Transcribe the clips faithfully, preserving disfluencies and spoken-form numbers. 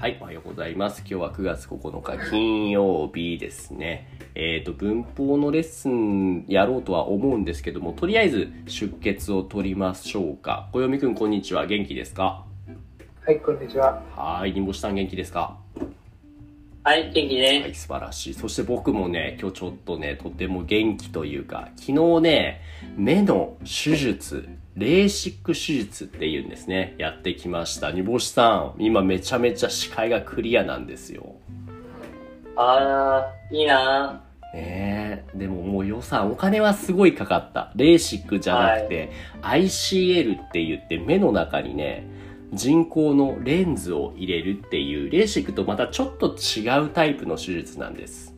はい、おはようございます。今日はくがつここのか金曜日ですね。えっと、文法のレッスンやろうとは思うんですけども、とりあえず出欠を取りましょうか。小読くん、こんにちは。元気ですか？はい、こんにちは。はい、にぼしさん元気ですか？はい、元気ね。はい、素晴らしい。そして僕もね、今日ちょっとね、とても元気というか、昨日ね、目の手術、レーシック手術っていうんですね、やってきました。にぼしさん、今めちゃめちゃ視界がクリアなんですよ。あー、いいなー。ねえ、でももう予算、お金はすごいかかった。レーシックじゃなくて、はい、アイシーエル って言って目の中にね、人工のレンズを入れるっていうレーシックとまたちょっと違うタイプの手術なんです。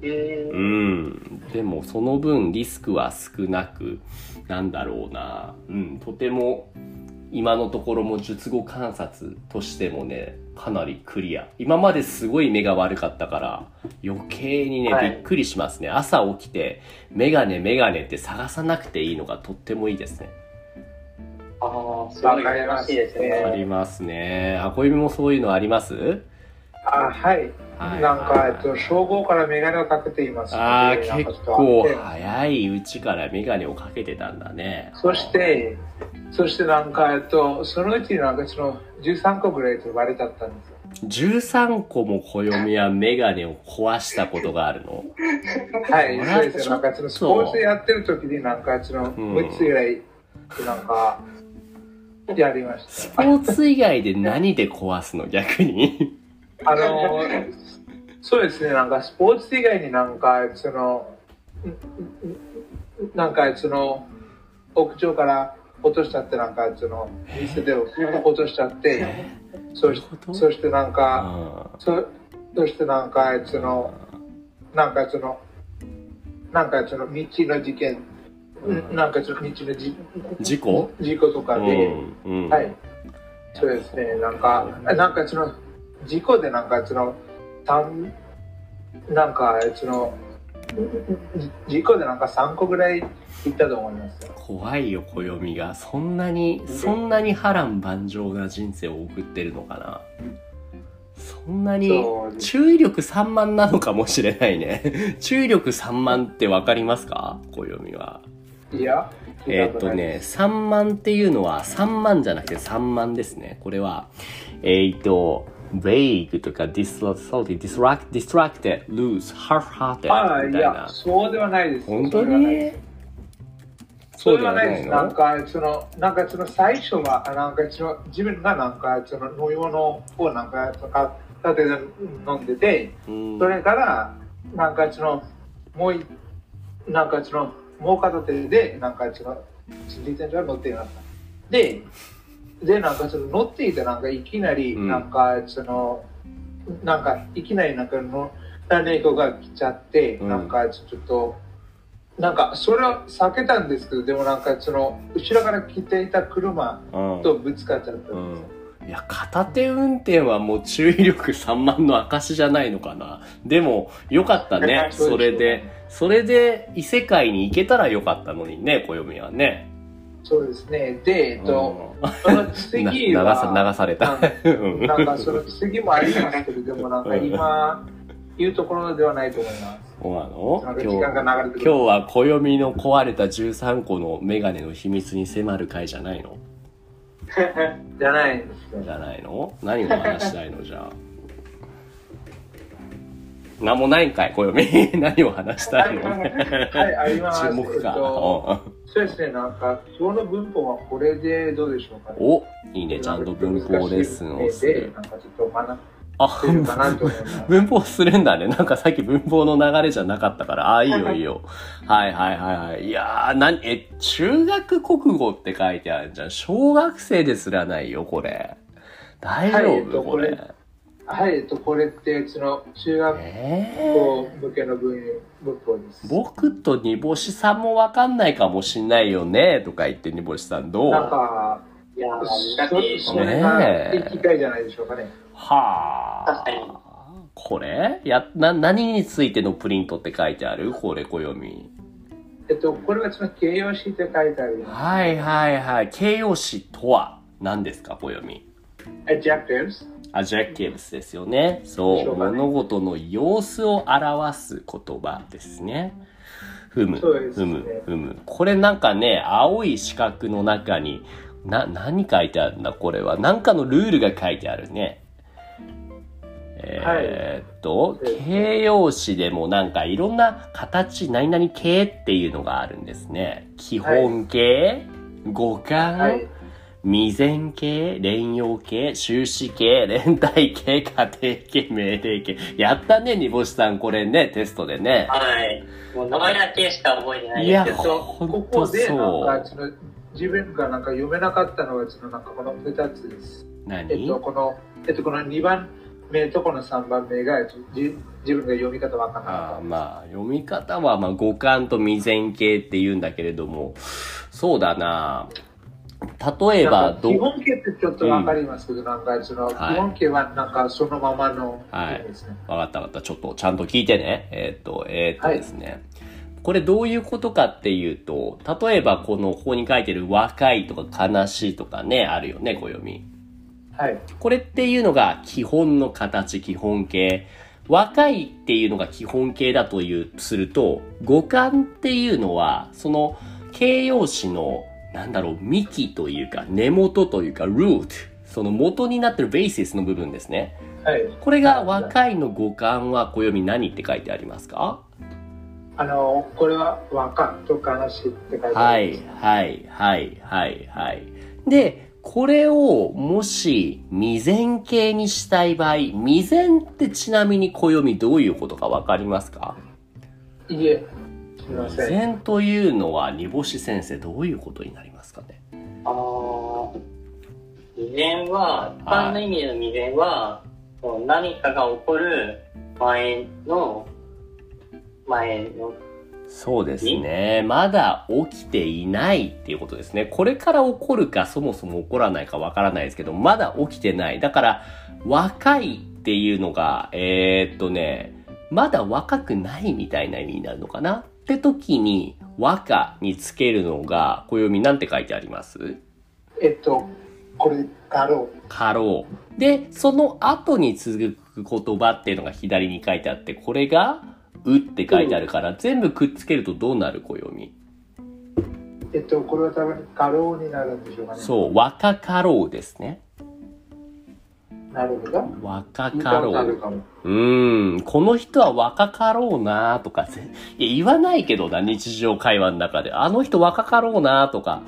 うん。でもその分リスクは少なく、なんだろうな、うん、とても今のところも術後観察としてもね、かなりクリア。今まですごい目が悪かったから余計にね、はい、びっくりしますね。朝起きてメガネメガネって探さなくていいのがとってもいいですね。ああ、すごい楽しいですね。ありますね。あこゆみもそういうのあります？あはい。はい、なんかえっと小午からメガネをかけています。ああ、結構早いうちからメガネをかけてたんだね。そしてそしてなんかえっとそのうちなんかそのじゅうさんこぐらいと割れちゃったんですよ。じゅうさんこも小読みはメガネを壊したことがあるの？はい。そうです。なんかそのスポーツやってる時になんかそのむっつぐらいなんか。やりました。スポーツ以外で何で壊すの逆にあのそうですね、なんかスポーツ以外になんかそのなんかその屋上から落としちゃって、なんかその店で落としちゃって、えー、そ, しそしてなんか そ, そしてなんかそのなんかそのなんかその道の事件なんかちょっと日のじ事故事故とかで、うんうん、はい、そうですね、なんかなんかその事故でなんかそのたんなんかその事故でなんかさんこぐらいいったと思います。怖いよ、小読みがそんなにそんなに波乱万丈な人生を送ってるのかな。そんなに注意力さんまんなのかもしれないね。注意力さんまんってわかりますか、小読みは。いや、えっとね、さんまんっていうのはさんまんじゃなくてさんまんですね。これは、えっと、vague とか distracted, distracted, loose, half-hearted みたいな。あ、いや、そうではないです。本当に？そうではないです。なんかそのなんかその最初はなんかその自分がなんかその飲み物をなんかとか立てて飲んでて、うん、それからなんかそのもうなんかそのもう片手でなんかその自転車に乗っていました。ででなんかその乗っていてなんかいきなりなんかその、うん、なんかいきなりなんかの猫が来ちゃって、うん、なんかちょっと。なんかそれは避けたんですけど、でもなんかその後ろから来ていた車とぶつかっちゃったんですよ、うん、いや片手運転はもう注意力さんまんの証じゃないのかな。でもよかったね。それでそれで異世界に行けたらよかったのにね、小読みはね。そうですね。で、えっと、その次は流されたなんかその次もありますけど、でもなんか今いうところではないと思います。そうなの？今日、今日は暦の壊れたじゅうさんこのメガネの秘密に迫る回じゃないの？じゃないんですよ。じゃないの？何を話したいのじゃあ。何もないんかい、暦。何を話したいの？はい、あります。注目か。えっと、そうですね、なんか今日の文法はこれでどうでしょうかね。お、いいね、ちゃんと文法レッスンをする。なんかちょっと学ぶ。あ、文法するんだね。なんかさっき文法の流れじゃなかったから、ああ、いいよいいよ。はいはいはいはい。いやー、なに、え、中学国語って書いてあるじゃん。小学生ですらないよ、これ。大丈夫、これ。はい、えっと、これってうちの中学校向けの文法です。僕とにぼしさんもわかんないかもしんないよね、とか言って、にぼしさんどう？なんか、いやー、それがいい機会じゃないでしょうかね。はあ、確かに。これやな何についてのプリントって書いてある？これ小読み。えっとこれはその形容詞って書いてある。はいはいはい。形容詞とは何ですか、小読み？Adjectives。アジェクティブスですよね。そう、物事の様子を表す言葉ですね。ふむ、ふむ、ふむ。これなんかね、青い四角の中にな何書いてあるんだこれは。なんかのルールが書いてあるね。えー、っと、はい、形容詞でもなんかいろんな形、何々形っていうのがあるんですね。基本形、はい、語感、はい、未然形、連用形、終止形、連帯形、仮定形、命令形。やったね、にぼしさん、これね、テストでね。はい。もう名前だけしか覚えてないですけど。いや、ほんとそう。ここでなんかその自分がなんか読めなかったのがそのなんかこのふたつです。何？えっと、この、えっと、このにばん。目とこのさんばんめが自分が読み方わからなかった。あ、まあ読み方はまあ語感と未然形っていうんだけれども、そうだな。例えばど基本形ってちょっとわかりますけど、うん、なんかその、はい、基本形はなんかそのままの意味ですね。わ、はい、かったわかった。ちょっとちゃんと聞いてね。えー、っとえー、っとですね。はい、これどういうことかっていうと、例えばこのここに書いてる若いとか悲しいとかねあるよね、小読み。はい、これっていうのが基本の形、基本形。若いっていうのが基本形だというすると、語感っていうのはその形容詞のなんだろう幹というか根元というかルート、その元になってるベーシスの部分ですね。はい、これが若いの語感は小読み何って書いてありますか？あのこれは若と悲しいって書いてあります。はいはいはいはいはい。で。これをもし未然形にしたい場合、未然ってちなみに小読みどういうことかわかりますか？いいえ、すみません。未然というのはにぼし先生どういうことになりますかね？ああ、未然は一般の意味での未然は、はい、何かが起こる前の前の。そうですね。まだ起きていないっていうことですね。これから起こるか、そもそも起こらないかわからないですけど、まだ起きてない。だから、若いっていうのが、えー、っとね、まだ若くないみたいな意味になるのかなって時に、若につけるのが、小読みなんて書いてあります？えっと、これ、過労。過労。で、その後に続く言葉っていうのが左に書いてあって、これが、うって書いてあるから、うん、全部くっつけるとどうなる小読み？えっとこれは多分過労になるんでしょうかね。そう、若過労ですね。なるほど。若過労。うーん、この人は若かろうなとか、いや言わないけどな、日常会話の中であの人若かろうなとか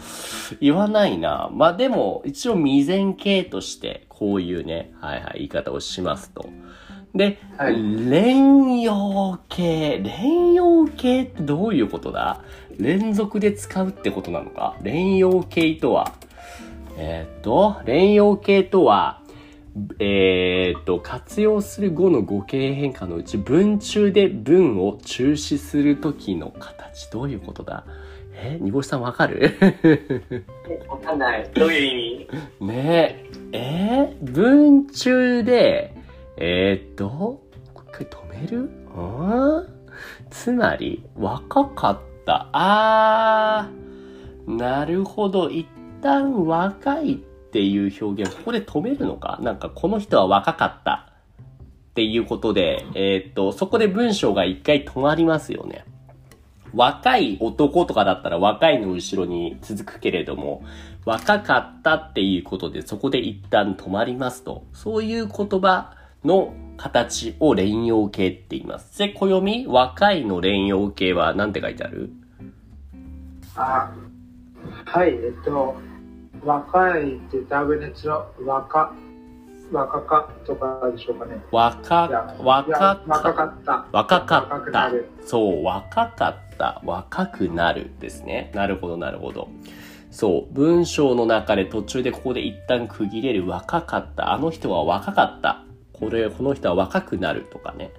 言わないな。まあでも一応未然形としてこういうね、はいはい言い方をしますと。で、はい、連用形。連用形ってどういうことだ？連続で使うってことなのか？連用形とは、えー、っと、連用形とは、えー、っと、活用する語の語形変化のうち、文中で文を中止するときの形。どういうことだ？え、にぼしさんわかる？わかんない。どういう意味？ねえ、えー、文中で、えー、っと、もう一回止める？あー、つまり、若かった。あー、なるほど。一旦若いっていう表現、ここで止めるのか？なんか、この人は若かった。っていうことで、えー、っと、そこで文章が一回止まりますよね。若い男とかだったら若いの後ろに続くけれども、若かったっていうことで、そこで一旦止まりますと。そういう言葉、の形を連用形って言います。で、暦、若いの連用形は何て書いてある？あ、はい、えっと、若いって多分ね、その若、若かとかでしょうかね。若、若か、若かった。若かった。そう、若かった。若くなるですね。なるほど、なるほど。そう、文章の中で途中でここで一旦区切れる若かった。あの人は若かった。これ、この人は若くなるとかね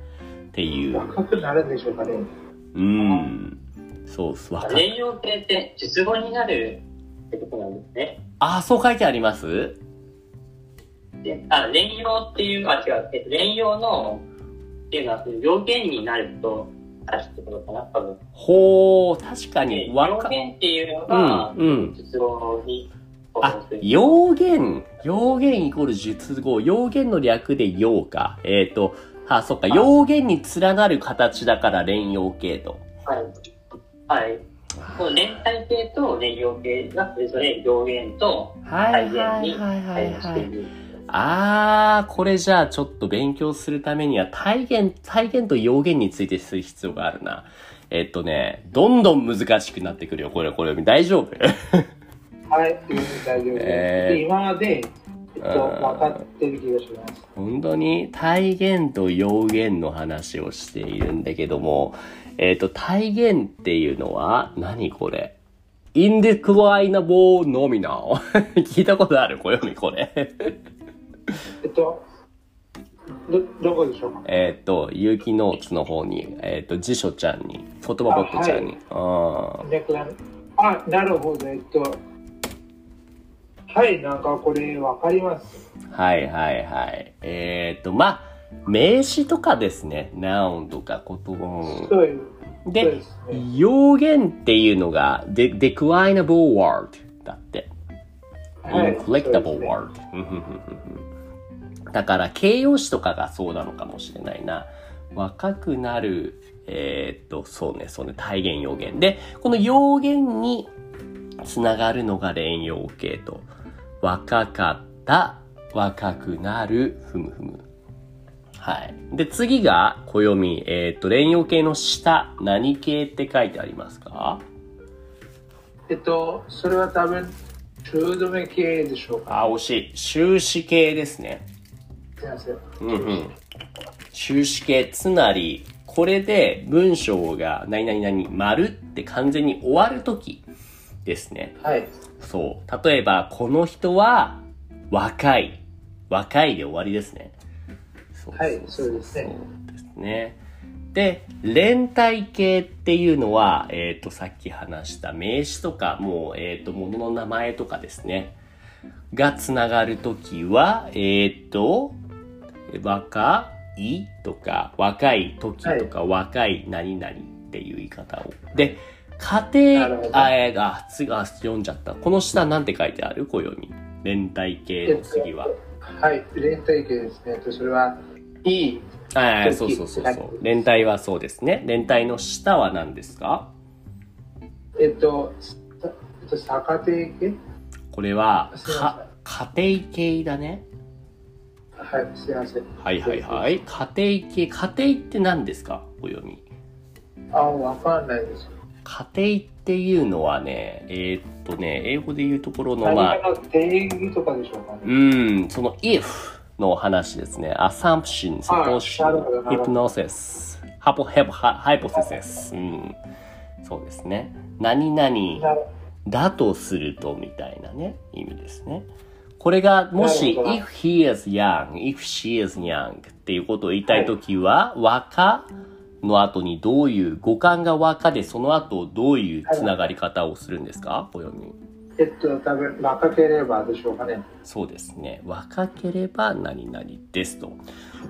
っていう。若くなるんでしょうかね。うん、そうです。連用形って述語になるってことなんですね。あ、そう書いてあります。あ、連用っていうあ違う、えっと、連用のっていうのは要件になるとあってことかな多分。ほう、確かに。要件っていうのが、うんうん、述語にあ、用言。用言イコール述語。用言の略で用か。えっ、ー、と、あ、そっか。用言に連なる形だから連用形と。はい。はい。この連体形と連用形がそれぞれ用言と体言に対応している。あー、これじゃあちょっと勉強するためには体言、体言と用言についてする必要があるな。えっとね、どんどん難しくなってくるよ。これ、これ、大丈夫はい、大丈夫です。えー、今まで、えっと、分かってる気がします。本当に体言と用言の話をしているんだけども、えっと、体言っていうのは、何これindeclinable nominal 聞いたことある小読みこれえっと、ど、どこでしょうか。えー、っと、有機ノーツの方に、えー、っと、辞書ちゃんに、言葉ボットちゃんに。あ、はい、あ、あ、なるほど、えっと、はい、なんかこれわかります。はいはいはい。えー、っと、まあ、名詞とかですね。ナウンとか言葉。そういう。で、そうですね、用言っていうのが、で、declinable word だって。はい、inflectable word。だから形容詞とかがそうなのかもしれないな。若くなる、えー、っと、そうね、そうね、体言用言。で、この用言につながるのが連用形と。若かった、若くなる、ふむふむ。はい。で、次が暦。えー、っと、連用形の下、何形って書いてありますか？えっと、それは多分、中止め形でしょうか。あ、惜しい。終止形ですね。うんうん、終止形つまりこれで文章が何々何丸って完全に終わるときですね。はい。そう。例えばこの人は若い若いで終わりですね。そうそうそうそう。はい、そうですね。そうですね。で連体形っていうのはえっとさっき話した名詞とかもうえっと物の名前とかですねがつながるときはえっと若いとか若い時とか、はい、若い何々っていう言い方をで家庭あえが次あ読んじゃったこの下なんて書いてある小読み連体形の次は、えっと、はい連体形ですねとそれはいいはいそうそうそうそう連体はそうですね連体の下は何ですかえっとえっと逆定形これはか家庭形だねはい、すいません。はいはいはい。家庭系、家庭って何ですか？お読み。あ、わかんないですよ。家庭っていうのはね、えー、っとね、英語で言うところのまあ、何かの定義とかでしょうかね。うん、その if の話ですね。assumption、supposition、hypnosis、hypothesis、うん、そうですね。何々だとするとみたいなね意味ですね。これがもし if he is young, if she is young っていうことを言いたいときは、はい、若の後にどういう語感が若でその後どういうつながり方をするんですか？小読み。えっと多分若ければでしょうかね。そうですね。若ければ何々ですと。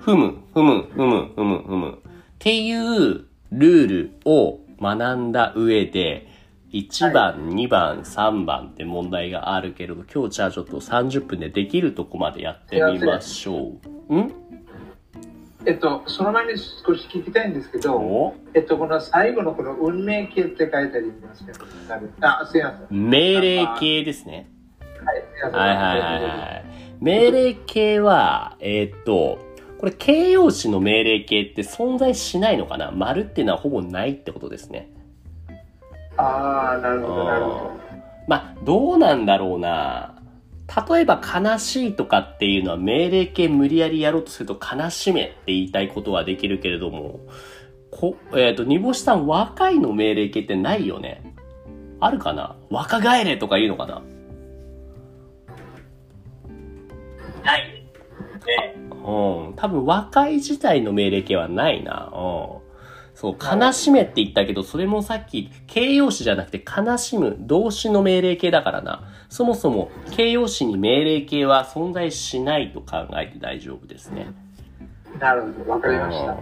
ふむふむふむふむふむっていうルールを学んだ上で。いちばん、はい、にばん、さんばんって問題があるけれど、今日じゃあちょっとさんじゅっぷんでできるとこまでやってみましょう。ん？えっと、その前に少し聞きたいんですけど、えっと、この最後のこの運命形って書いてありますけど、あ、すいません。命令形ですね。はい、すいません。はいはいはいはい。命令形は、えっと、これ形容詞の命令形って存在しないのかな？丸っていうのはほぼないってことですね。あーなるほどなるほど。まあどうなんだろうな。例えば悲しいとかっていうのは命令形無理やりやろうとすると悲しめって言いたいことはできるけれども、こえっ、ー、と煮干しさん若いの命令形ってないよね。あるかな。若返れとか言うのかな。ない。ね。うん。多分若い自体の命令形はないな。うん。そう、悲しめって言ったけど、それもさっき、形容詞じゃなくて、悲しむ、動詞の命令形だからな。そもそも、形容詞に命令形は存在しないと考えて大丈夫ですね。なるほど、わかりました。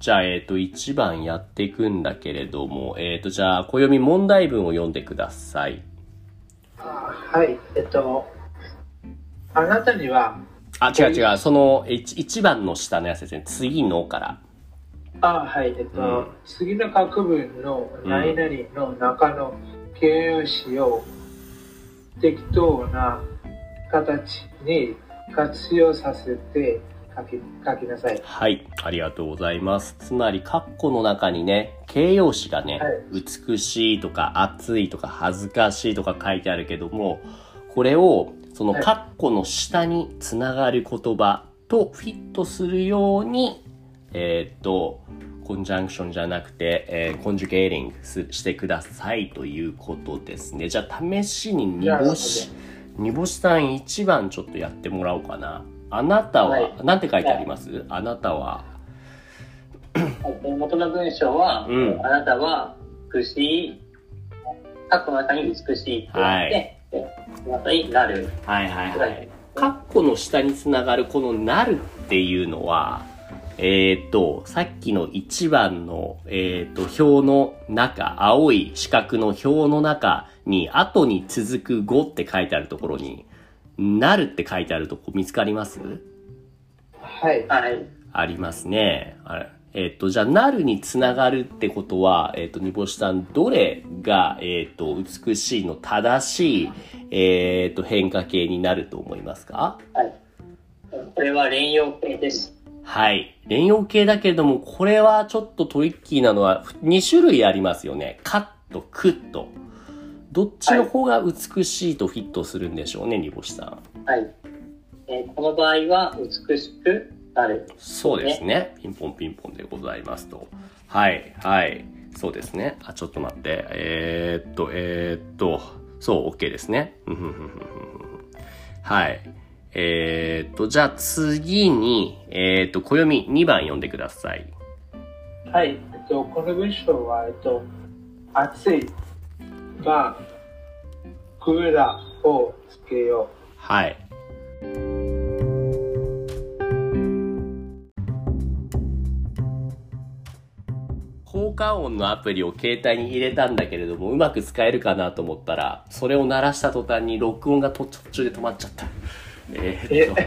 じゃあ、えっと、いちばんやっていくんだけれども、えっと、じゃあ、小読み問題文を読んでください。はい、えっとあなたにはあ違う違うその いち, いちばんの下のやつですね、次のからあはいえっと、うん、次の格文の何々の中の形容詞を適当な形に活用させて書 き, 書きなさい。はい、ありがとうございます。つまりカッコの中にね形容詞がね、はい、美しいとか暑いとか恥ずかしいとか書いてあるけども、これをそのカッコの下につながる言葉とフィットするように、えっ、ー、とコンジャンクションじゃなくて、えー、コンジュゲーリングしてくださいということですね。じゃあ試しに煮干し煮干しさんいちばんちょっとやってもらおうかな。あなたは、はい、なんて書いてあります、はい、あなたは元の文章は、うん、あなたは美しいカッコの中に美しいって言ってその後になる、はいはいはい、カッコの下につながるこのなるっていうのはえーと、さっきのいちばんの、えーと、表の中、青い四角の表の中に、後に続くごって書いてあるところに、なるって書いてあるとこ見つかります？はい。はい。ありますね。あれ。えーと、じゃあ、なるにつながるってことは、えーと、煮干しさん、どれが、えーと、美しいの正しい、えーと、変化形になると思いますか？はい。これは連用形です。はい。連用形だけれども、これはちょっとトリッキーなのは、に種類ありますよね。カッとクッと。どっちの方が美しいとフィットするんでしょうね、煮干しさん。はい、えー。この場合は、美しくなる、ね。そうですね。ピンポンピンポンでございますと。はい、はい。そうですね。あ、ちょっと待って。えー、っと、えー、っと、そう、OK ですね。はい。えー、っと、じゃあ次に、えー、っと、小読みにばん読んでください。はい。えっと、この文章は、えっと、暑いが、クーラーをつけよう。はい。効果音のアプリを携帯に入れたんだけれども、うまく使えるかなと思ったら、それを鳴らした途端に録音が途中で止まっちゃった。えー、っと、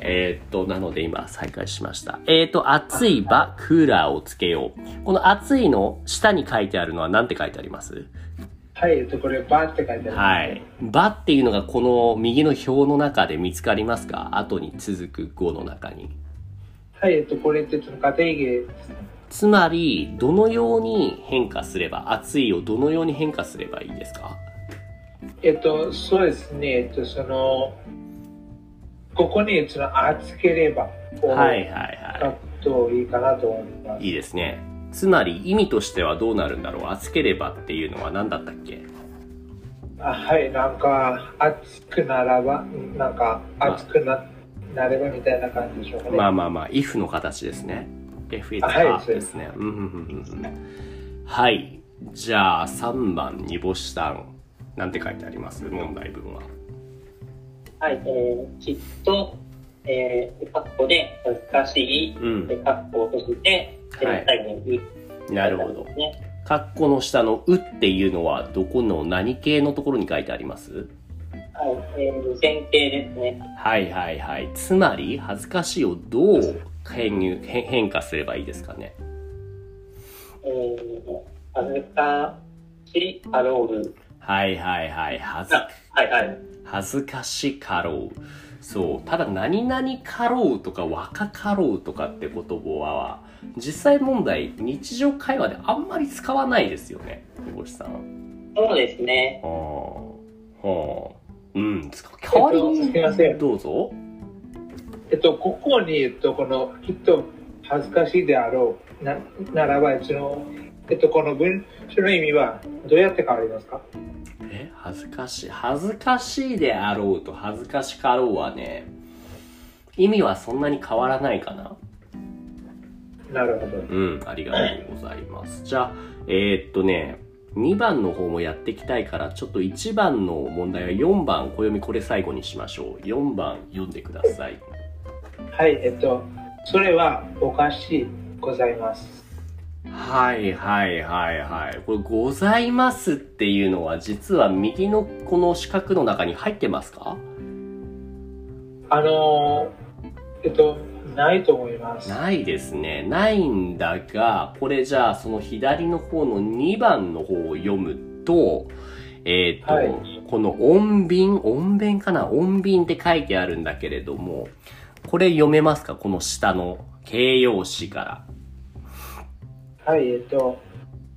えー、っと、なので今再開しました。えー、っと、暑い場、クーラーをつけよう。この暑いの下に書いてあるのは何て書いてあります？はい、えっと、これ、場って書いてあります。はい。場っていうのがこの右の表の中で見つかりますか？後に続く語の中に。はい、えっと、これってちょっと仮定形ですね。つまり、どのように変化すれば、暑いをどのように変化すればいいですか？えっと、そうですね。えっと、その、ここにその暑ければこう書くといいかなと思います、はいはいはい、いいですね。つまり意味としてはどうなるんだろう。暑ければっていうのは何だったっけ？あはいなんか暑くならばなんか暑く な,、まあ、なればみたいな感じでしょうかね。まあまあまあ if の形ですね。 if it's hard ですね。うんうんうん。はい、じゃあさんばん煮干しさんなんて書いてあります？問題文ははい、えー、きっと、えー、カッコで難しい、うん、カッコを閉じて、最後にう。なるほど。カッコの下のうっていうのは、どこの何形のところに書いてあります？はい、えー、線形ですね。はいはいはい。つまり、恥ずかしいをどう変入、変化すればいいですかね。えー、恥ずかしあろう。はいはいはい。恥ずかはいはい。恥ずかしかろう。そう。ただ、何々かろうとか若かろうとかって言葉は、実際問題、日常会話であんまり使わないですよね、煮干しさん。そうですね。はあ。はあ。うん。代わりに、えっと、どうぞ。えっと、ここに、えっと、この、きっと恥ずかしいであろう。な、ならば、うちの、えっと、この文章の意味は、どうやって変わりますか？え恥ずかしい恥ずかしいであろうと恥ずかしかろうはね、意味はそんなに変わらないかな。なるほど。うん、ありがとうございます。じゃあえー、っとねにばんの方もやっていきたいから、ちょっといちばんの問題はよんばん暦これ最後にしましょう。よんばん読んでください。はい、えっとそれはおかしいございます。はいはいはいはい。これ、ございますっていうのは、実は右のこの四角の中に入ってますか？あのー、えっと、ないと思います。ないですね。ないんだが、これじゃあ、その左の方のにばんの方を読むと、えっと、はい、この穏便、穏便かな？穏便って書いてあるんだけれども、これ読めますか？この下の形容詞から。はい、えっと、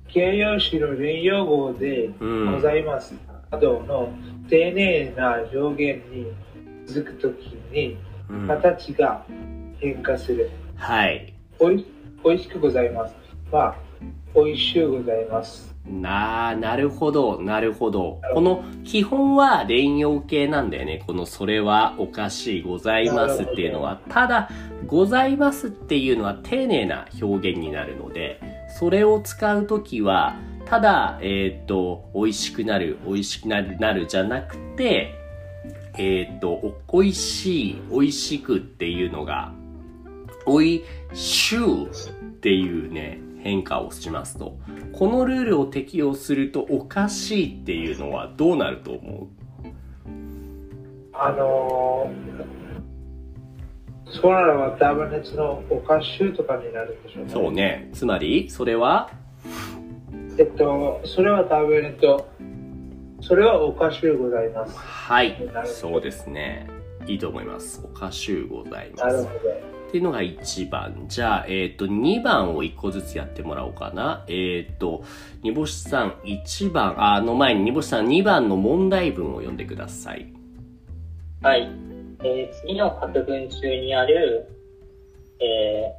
形容詞の連用語でございますなどの丁寧な表現に続くときに形が変化する。うん、はい。おい、おいしくございます。まあ、おいしゅうございます。なあ、なるほど、なるほど。この基本は連用形なんだよね。このそれはおかしい、ございますっていうのは、ただ、ございますっていうのは丁寧な表現になるので、それを使うときは、ただ、えっと、美味しくなる、美味しくなる、なるじゃなくて、えっと、おいしい、おいしくっていうのが、おいしゅうっていうね、変化をしますと。このルールを適用すると、おかしいっていうのはどうなると思う？あのー、それらはダブルネのおかしゅうとかになるんでしょうね。そうね。つまり、それはえっと、それはダブルネと、それはおかしゅうございます。はい、そうですね。いいと思います。おかしゅうございます。なるほど。っていうのがいちばん。じゃあ、えっと、にばんをいっこずつやってもらおうかな。えっと、にぼしさんいちばん、あ、あの前ににぼしさんにばんの問題文を読んでください。はい。えー、次の各文中にある、え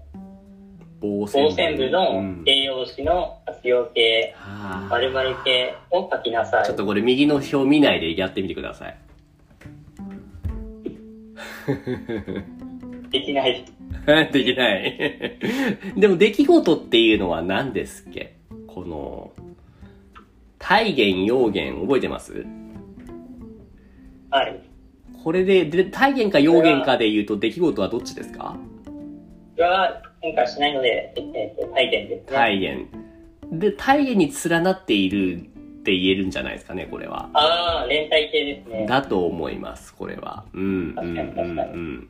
ー、傍線部の形容詞の活用形、うん、〇〇形を書きなさい。ちょっとこれ右の表見ないでやってみてください。できない。できない。でも出来事っていうのは何ですっけ？この、体言、用言、覚えてます？はい。これで、で体言か用言かで言うと出来事はどっちですか？これは変化しないので、えっと、体言ですね。体言。で、体言に連なっているって言えるんじゃないですかね、これは。ああ、連帯形ですね。だと思います、これは。うん。確かに確かに。うん、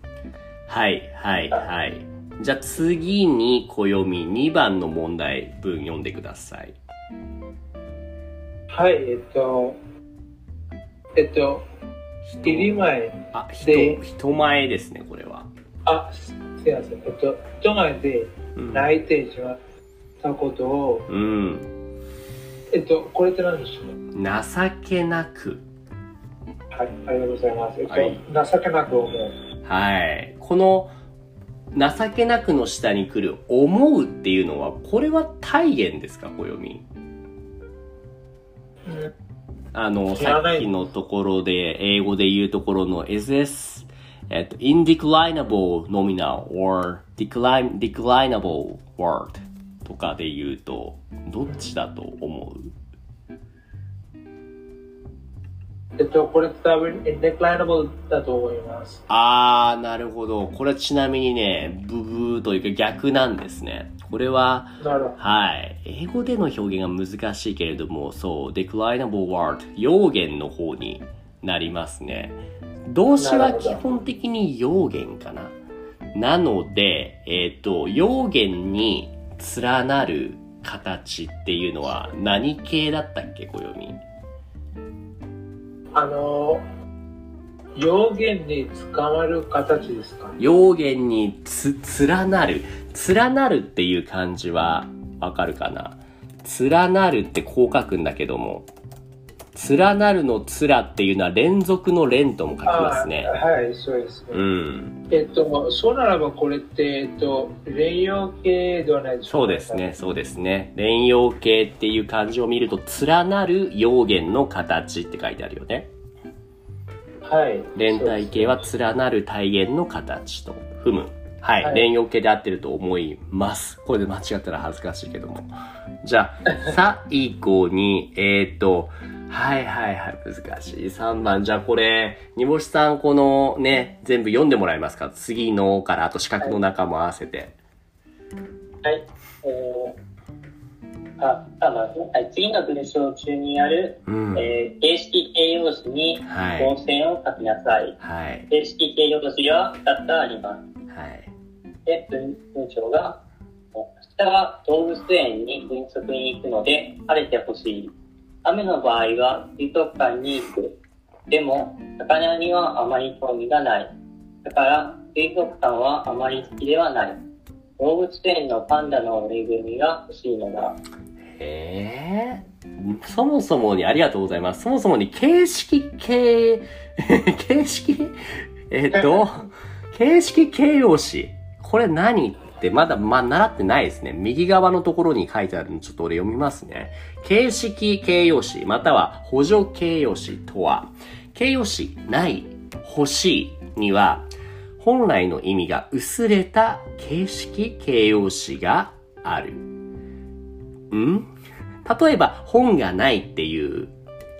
はいはいはい。じゃあ次に暦にばんの問題文読んでください。はい、えっと、えっと、人前。あ、人、人前ですね、これは。あ、すいません。えっと、人前で泣いてしまったことを、うん。うん、えっと、これって何でしょう？情けなく。はい、ありがとうございます。えっと、はい、情けなく思う。はい。この、情けなくの下に来る、思うっていうのは、これは体言ですか、暦。うん、あの、さっきのところで、英語で言うところの、is this, えっと、indeclinable nominal or decline, declinable word とかで言うと、どっちだと思う？えっと、これ多分、インデクライナブルだと思います。あー、なるほど。これはちなみにね、ブブーというか逆なんですね。これは、はい。英語での表現が難しいけれども、そう、デクライナブルワード、用言の方になりますね。動詞は基本的に用言かな。なので、えっと、用言に連なる形っていうのは何形だったっけ、暦。あのー、用言に捕まる形ですかね。用言につ、連なる。連なるっていう漢字はわかるかな？連なるってこう書くんだけども、連なるの連っていうのは連続の連とも書きますね。はい、そうですね。うん。えっと、そうならばこれって、えっと、連用形ではないでしょうか？そうですね、そうですね。連用形っていう漢字を見ると、連なる用言の形って書いてあるよね。はい。連帯形は連なる体言の形と踏む。はい、はい、連用形で合ってると思います。これで間違ったら恥ずかしいけども。じゃあ、最後に、えっと、はいはいはい、難しい。さんばん、じゃあこれ、にぼしさん、このね、全部読んでもらえますか？次のから、あと四角の中も合わせて。はい。はい、えーああ、はい、次の文章中にある、うんえー、形式形容詞に構成を書きなさい、はい、形式形容詞はふたつあります、はい、で文章が明日は動物園に遠足に行くので晴れてほしい。雨の場合は水族館に行く。でも魚にはあまり興味がない。だから水族館はあまり好きではない。動物園のパンダのぬいぐるみが欲しいのだ。へー、そもそもにありがとうございます。そもそもに形式形形式えっと形式形容詞、これ何ってまだ、まあ、習ってないですね。右側のところに書いてあるのちょっと俺読みますね。形式形容詞または補助形容詞とは、形容詞ない欲しいには本来の意味が薄れた形式形容詞がある。ん？例えば本がないっていう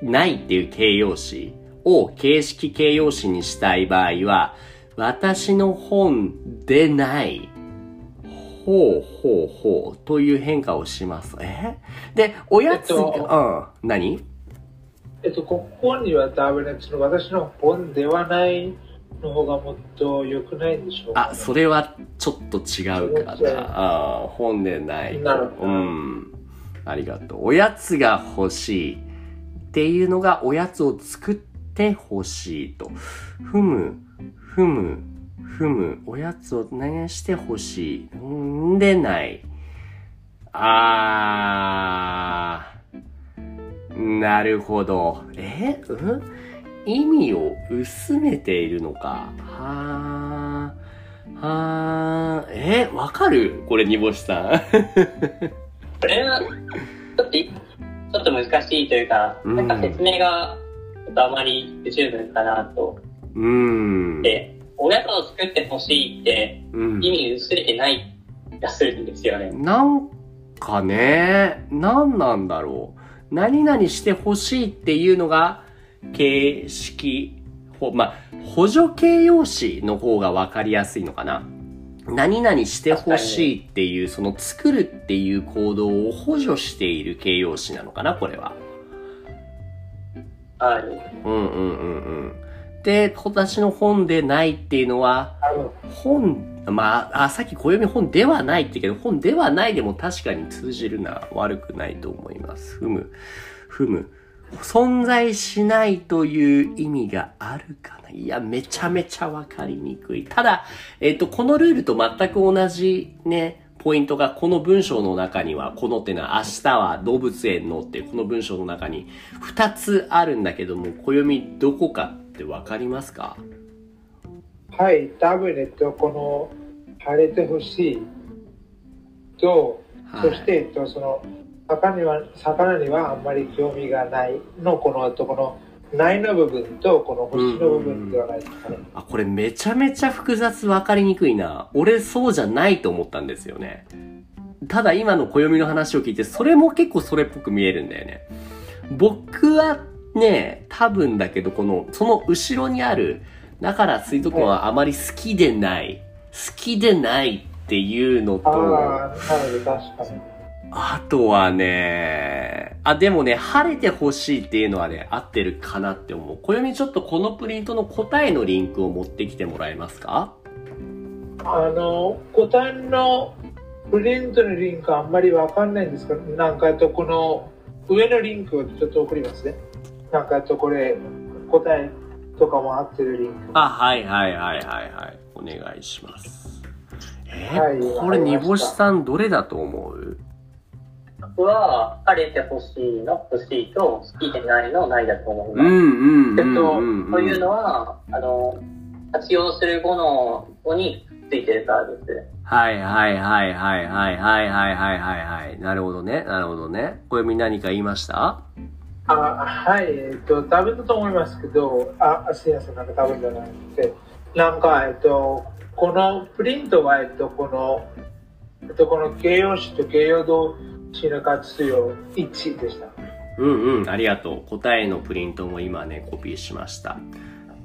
ないっていう形容詞を形式形容詞にしたい場合は、私の本でないほうほうほうという変化をします。え？でおやつが、えっと、うん何？えっとここにはダメなんですけど、私の本ではない。の方がもっと良くないでしょうか、ね、あ、それはちょっと違うからな。あ、本でない。なるほど。うん。ありがとう。おやつが欲しいっていうのが、おやつを作って欲しいと。ふむ、ふむ、ふむ。おやつを何して欲しい。んでない。あー。なるほど。え？うん？意味を薄めているのか。はあ、はあ、え、わかる？これ煮干しさん。これはちょっとちょっと難しいというか、うん、なんか説明がちょっとあまり不十分かなと。うん。で、おやつを作ってほしいって意味薄れてない気がするんですよね。うん、なんかね、なんなんだろう。何々してほしいっていうのが。形式、ほ、まあ、補助形容詞の方が分かりやすいのかな。何々してほしいっていう、その作るっていう行動を補助している形容詞なのかな、これは。はい。うんうんうんうん。で、私の本でないっていうのは、本、まあ、あ、さっき暦本ではないって言うけど、本ではないでも確かに通じるな。悪くないと思います。ふむ、ふむ。存在しないという意味があるかな。いや、めちゃめちゃわかりにくい。ただ、えっと、このルールと全く同じね、ポイントが、この文章の中には、このっていうのは、明日は動物園のって、この文章の中にふたつあるんだけども、暦どこかってわかりますか？はい、多分ね、この、晴れてほしいと、はい、そして、えっと、その、魚には、魚にはあんまり興味がないのこのとこのないの部分とこの星の部分ではないですかね、うんうん、あ、これめちゃめちゃ複雑、分かりにくいな。俺そうじゃないと思ったんですよね。ただ今の暦の話を聞いてそれも結構それっぽく見えるんだよね。僕はね、多分だけどこのその後ろにあるだから水族館はあまり好きでない、はい、好きでないっていうのと、ああ、なるほど、確かに。あとはね、あ、でもね、晴れてほしいっていうのはね、合ってるかなって思う。小読み、ちょっとこのプリントの答えのリンクを持ってきてもらえますか？あの、答えのプリントのリンクあんまりわかんないんですけど、なんかとこの上のリンクをちょっと送りますね。なんかとこれ、答えとかも合ってるリンク。あ、はいはいはいはいはい。お願いします。えーはい、これ、煮干しさんどれだと思う？僕は晴れてほしいの欲しいと好きでないのないだと思います。うんうんうんうん、うん、というのはあの活用する語の語についてるからです。はいはいはいはいはいはいはいはいはいはい。なるほどね、なるほどね。これみんな何か言いました？あ、はい、えっと多分だと思いますけど、あ、すいません、なんか多分じゃなくて、なんかえっとこのプリントはえっとこのえっとこの形容詞と形容動詞の活用いちでした。うんうん、ありがとう。答えのプリントも今ねコピーしました。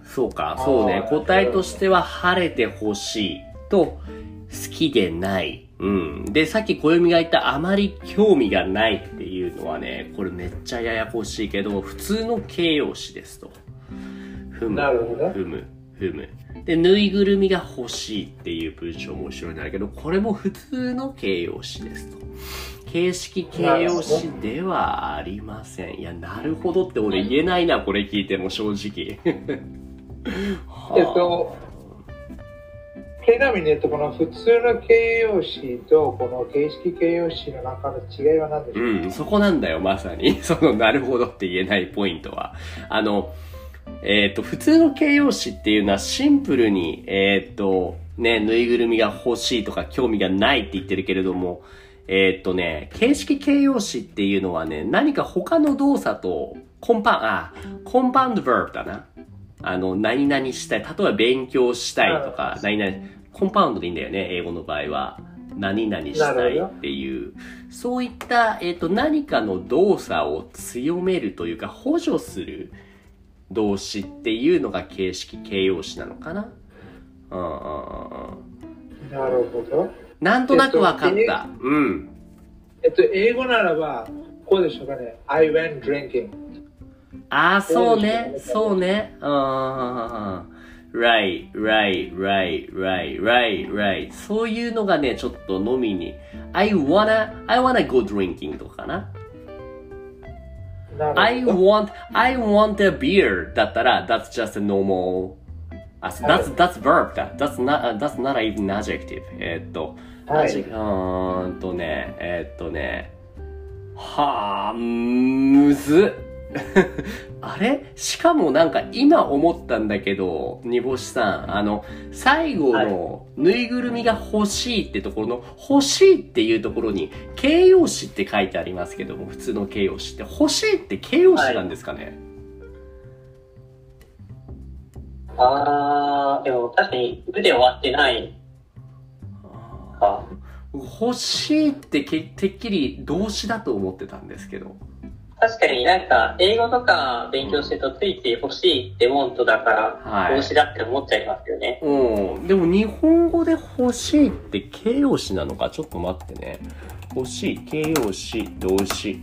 そうか、そうね。答えとしては晴れてほしいと好きでないうん。で、さっき暦が言ったあまり興味がないっていうのはね、これめっちゃややこしいけど、普通の形容詞ですと。ふむ、なるほどね、ふむ、ふむ。で、ぬいぐるみが欲しいっていう文章も後ろになるけど、これも普通の形容詞ですと。形式形容詞ではありません。いや、なるほどって俺言えないな、これ聞いても正直。はあ、えっと、ちなみに、えっと、この普通の形容詞とこの形式形容詞の中の違いは何でしょうか？うん、そこなんだよ、まさに。その、なるほどって言えないポイントは。あの、えっと、普通の形容詞っていうのはシンプルに、えっと、ね、ぬいぐるみが欲しいとか興味がないって言ってるけれども、えーっとね、形式形容詞っていうのはね、何か他の動作とコンパ、あ、コンパウンドバーブだな。あの、何々したい。例えば勉強したいとか、何々、コンパウンドでいいんだよね、英語の場合は。何々したいっていう。そういった、えーっと、何かの動作を強めるというか、補助する動詞っていうのが形式形容詞なのかな。うんうんうん。なるほど。なんとなく分かった。えっと、うん。えっと、英語ならば、こうでしょうかね。I went drinking。ああ、そうね。そうね。ああ。Right, right, right, right, right, right. そういうのがね、ちょっと飲みに。I wanna, I wanna go drinking とかな。I want, I want a beer だったら、that's just a normal.That's, that's verb. That's not, that's not even adjective. えっと、はい、うんとね、えっとね、はぁ、むずっ。あれ？しかもなんか今思ったんだけど、煮干しさん、あの、最後のぬいぐるみが欲しいってところの、欲しいっていうところに形容詞って書いてありますけども、普通の形容詞って、欲しいって形容詞なんですかね？はい、あー、でも確かに、部で終わってないか。欲しいってけてっきり動詞だと思ってたんですけど。確かになんか、英語とか勉強してるとついて欲しいってモントだから、動詞だって思っちゃいますよね。はい、うん。でも日本語で欲しいって形容詞なのか、ちょっと待ってね。欲しい、形容詞、動詞。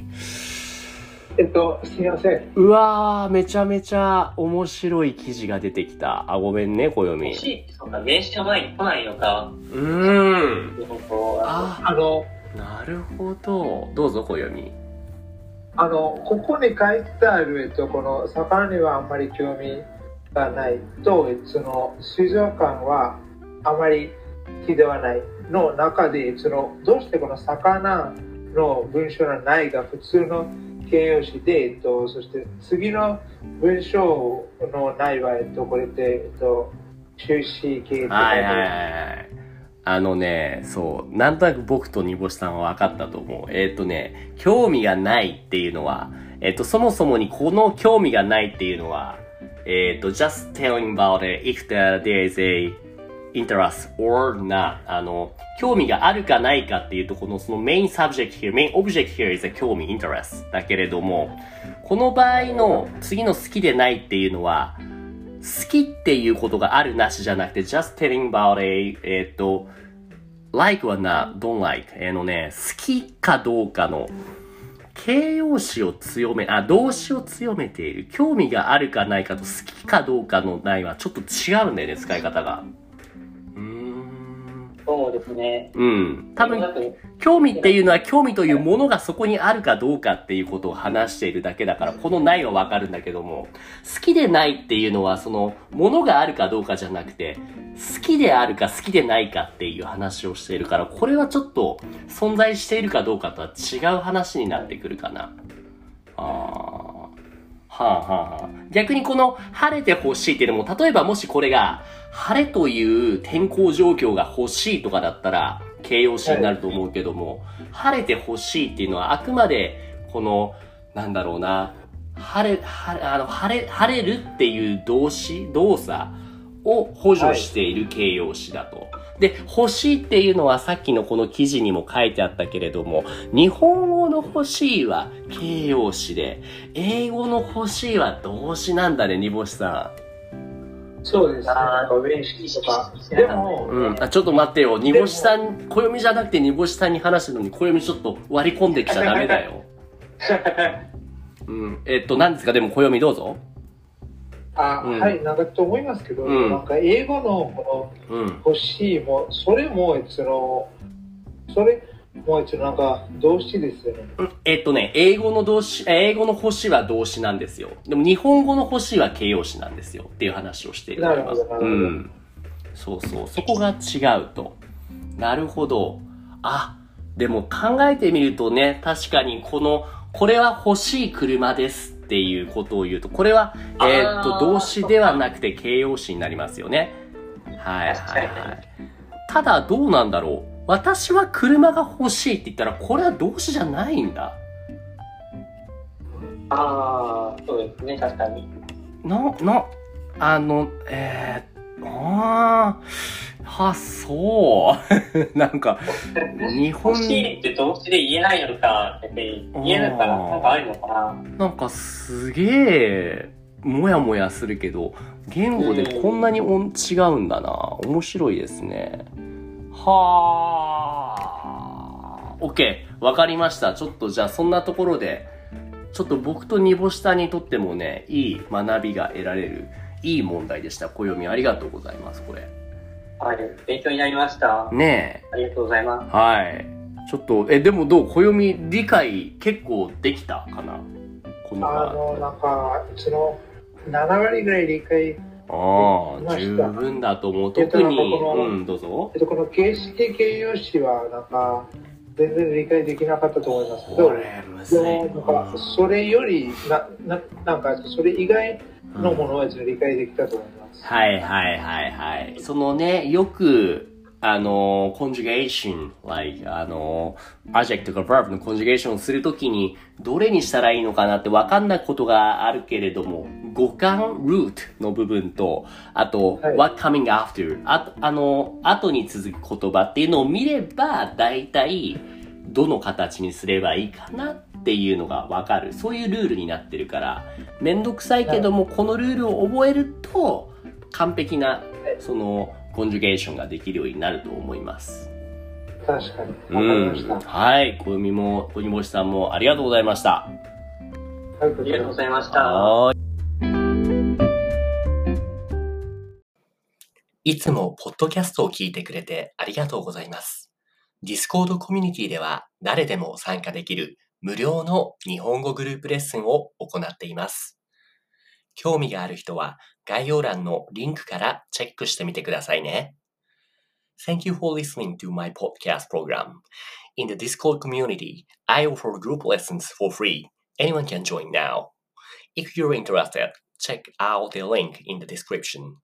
えっと、すみません。うわー、めちゃめちゃ面白い記事が出てきた。あ、ごめんね、小読み。欲しいってそんな名詞の前に来ないのか。うーん。日本語は。あの、なるほど。どうぞ、小読み。あの、ここに書いてある、えっと、この、魚にはあんまり興味がないと、その、水上館はあまり好きではないの中で、その、どうしてこの魚の文章のないが普通の形容詞で、えっと、そして次の文章の内は、えっと、これで、えっと、終止形とか。はいはいはい。あのね、そう、なんとなく僕と煮干しさんは分かったと思う。えっとね、興味がないっていうのは、えっと、そもそもにこの興味がないっていうのは、えっと、just telling about it if there is a interest or not。 あの、興味があるかないかっていうとこのそのメインサブジェクト here、メインオブジェクト here is a 興味 interest だけれども、この場合の次の好きでないっていうのは、好きっていうことがあるなしじゃなくて、just telling about a、えっと、like はな、don't like。えのね、好きかどうかの形容詞を強め、あ、動詞を強めている。興味があるかないかと好きかどうかのないはちょっと違うんだよね、使い方が。そうですね。うん。多分、興味っていうのは興味というものがそこにあるかどうかっていうことを話しているだけだから、このないはわかるんだけども、好きでないっていうのはその、ものがあるかどうかじゃなくて、好きであるか好きでないかっていう話をしているから、これはちょっと存在しているかどうかとは違う話になってくるかな。あー。はあはあ、逆にこの晴れて欲しいっていうのも、例えばもしこれが晴れという天候状況が欲しいとかだったら形容詞になると思うけども、晴れて欲しいっていうのはあくまでこの、なんだろうな、晴れ、晴れ、あの、晴れ、晴れるっていう動詞、動作を補助している形容詞だと。はい、で、欲しいっていうのはさっきのこの記事にも書いてあったけれども、日本語の欲しいは形容詞で、英語の欲しいは動詞なんだね、煮干しさん。そうですね。なんか嬉しいとか。でも、うん、あ、ちょっと待ってよ。煮干しさん、小読みじゃなくて煮干しさんに話すのに小読みちょっと割り込んできちゃダメだよ。うん、えっと何ですか、でも小読みどうぞ。あ、うん、はい、なんかと思いますけど、うん、なんか英語のこの欲しいも、うん、それもそのそれもう一度なんか動詞ですよね。えっとね、英語の動詞、英語の星は動詞なんですよ。でも日本語の星は形容詞なんですよっていう話をしています。なるほど、なるほど。うん。そうそう、そこが違うと。なるほど。あ、でも考えてみるとね、確かにこのこれは欲しい車ですっていうことを言うと、これはえー、っと動詞ではなくて形容詞になりますよね。はいはいはい。ただどうなんだろう。私は車が欲しいって言ったら、これは動詞じゃないんだ。ああ、そうですね、確かに。の、の、あの、えー、ああ、は、そう。なんか、日本に。欲しいって動詞で言えないのか、言えないから、なんかあるのかな。なんかすげえ、もやもやするけど、言語でこんなに音違うんだな。面白いですね。はー、 OK、 わかりました。ちょっとじゃあそんなところで、ちょっと僕と煮干しさんにとってもね、いい学びが得られるいい問題でした。小読みありがとうございます。これ、はい、勉強になりましたね。え、ありがとうございます。はい、ちょっとえでもどう、小読み理解結構できたかな。このあのなんかうちのななわりぐらい理解、ああ、十分だと思う。特に、うん、どうぞ。えっと、この形式形容詞は、なんか、全然理解できなかったと思いますけど、これむずいな。なんか、それより、な、な、なんか、それ以外のものは理解できたと思います。うん、はいはいはいはい。そのね、よく、あの、コンジュゲーション、like、あの、アジェクトかバーブのコンジュゲーションをするときに、どれにしたらいいのかなって分かんないことがあるけれども、語感、ルートの部分と、あと、はい、what coming after、あ、あの、後に続く言葉っていうのを見れば、だいたい、どの形にすればいいかなっていうのが分かる。そういうルールになってるから、めんどくさいけども、はい、このルールを覚えると、完璧な、その、コンジュゲーションができるようになると思います。確かに。分かりました。はい、小海も小海さんもありがとうございました。ありがとうございました。はい。いつもポッドキャストを聞いてくれてありがとうございます。Discord コミュニティでは誰でも参加できる無料の日本語グループレッスンを行っています。興味がある人は概要欄のリンクからチェックしてみてくださいね。Thank you for listening to my podcast program. In the Discord community, I offer group lessons for free. Anyone can join now. If you're interested, check out the link in the description.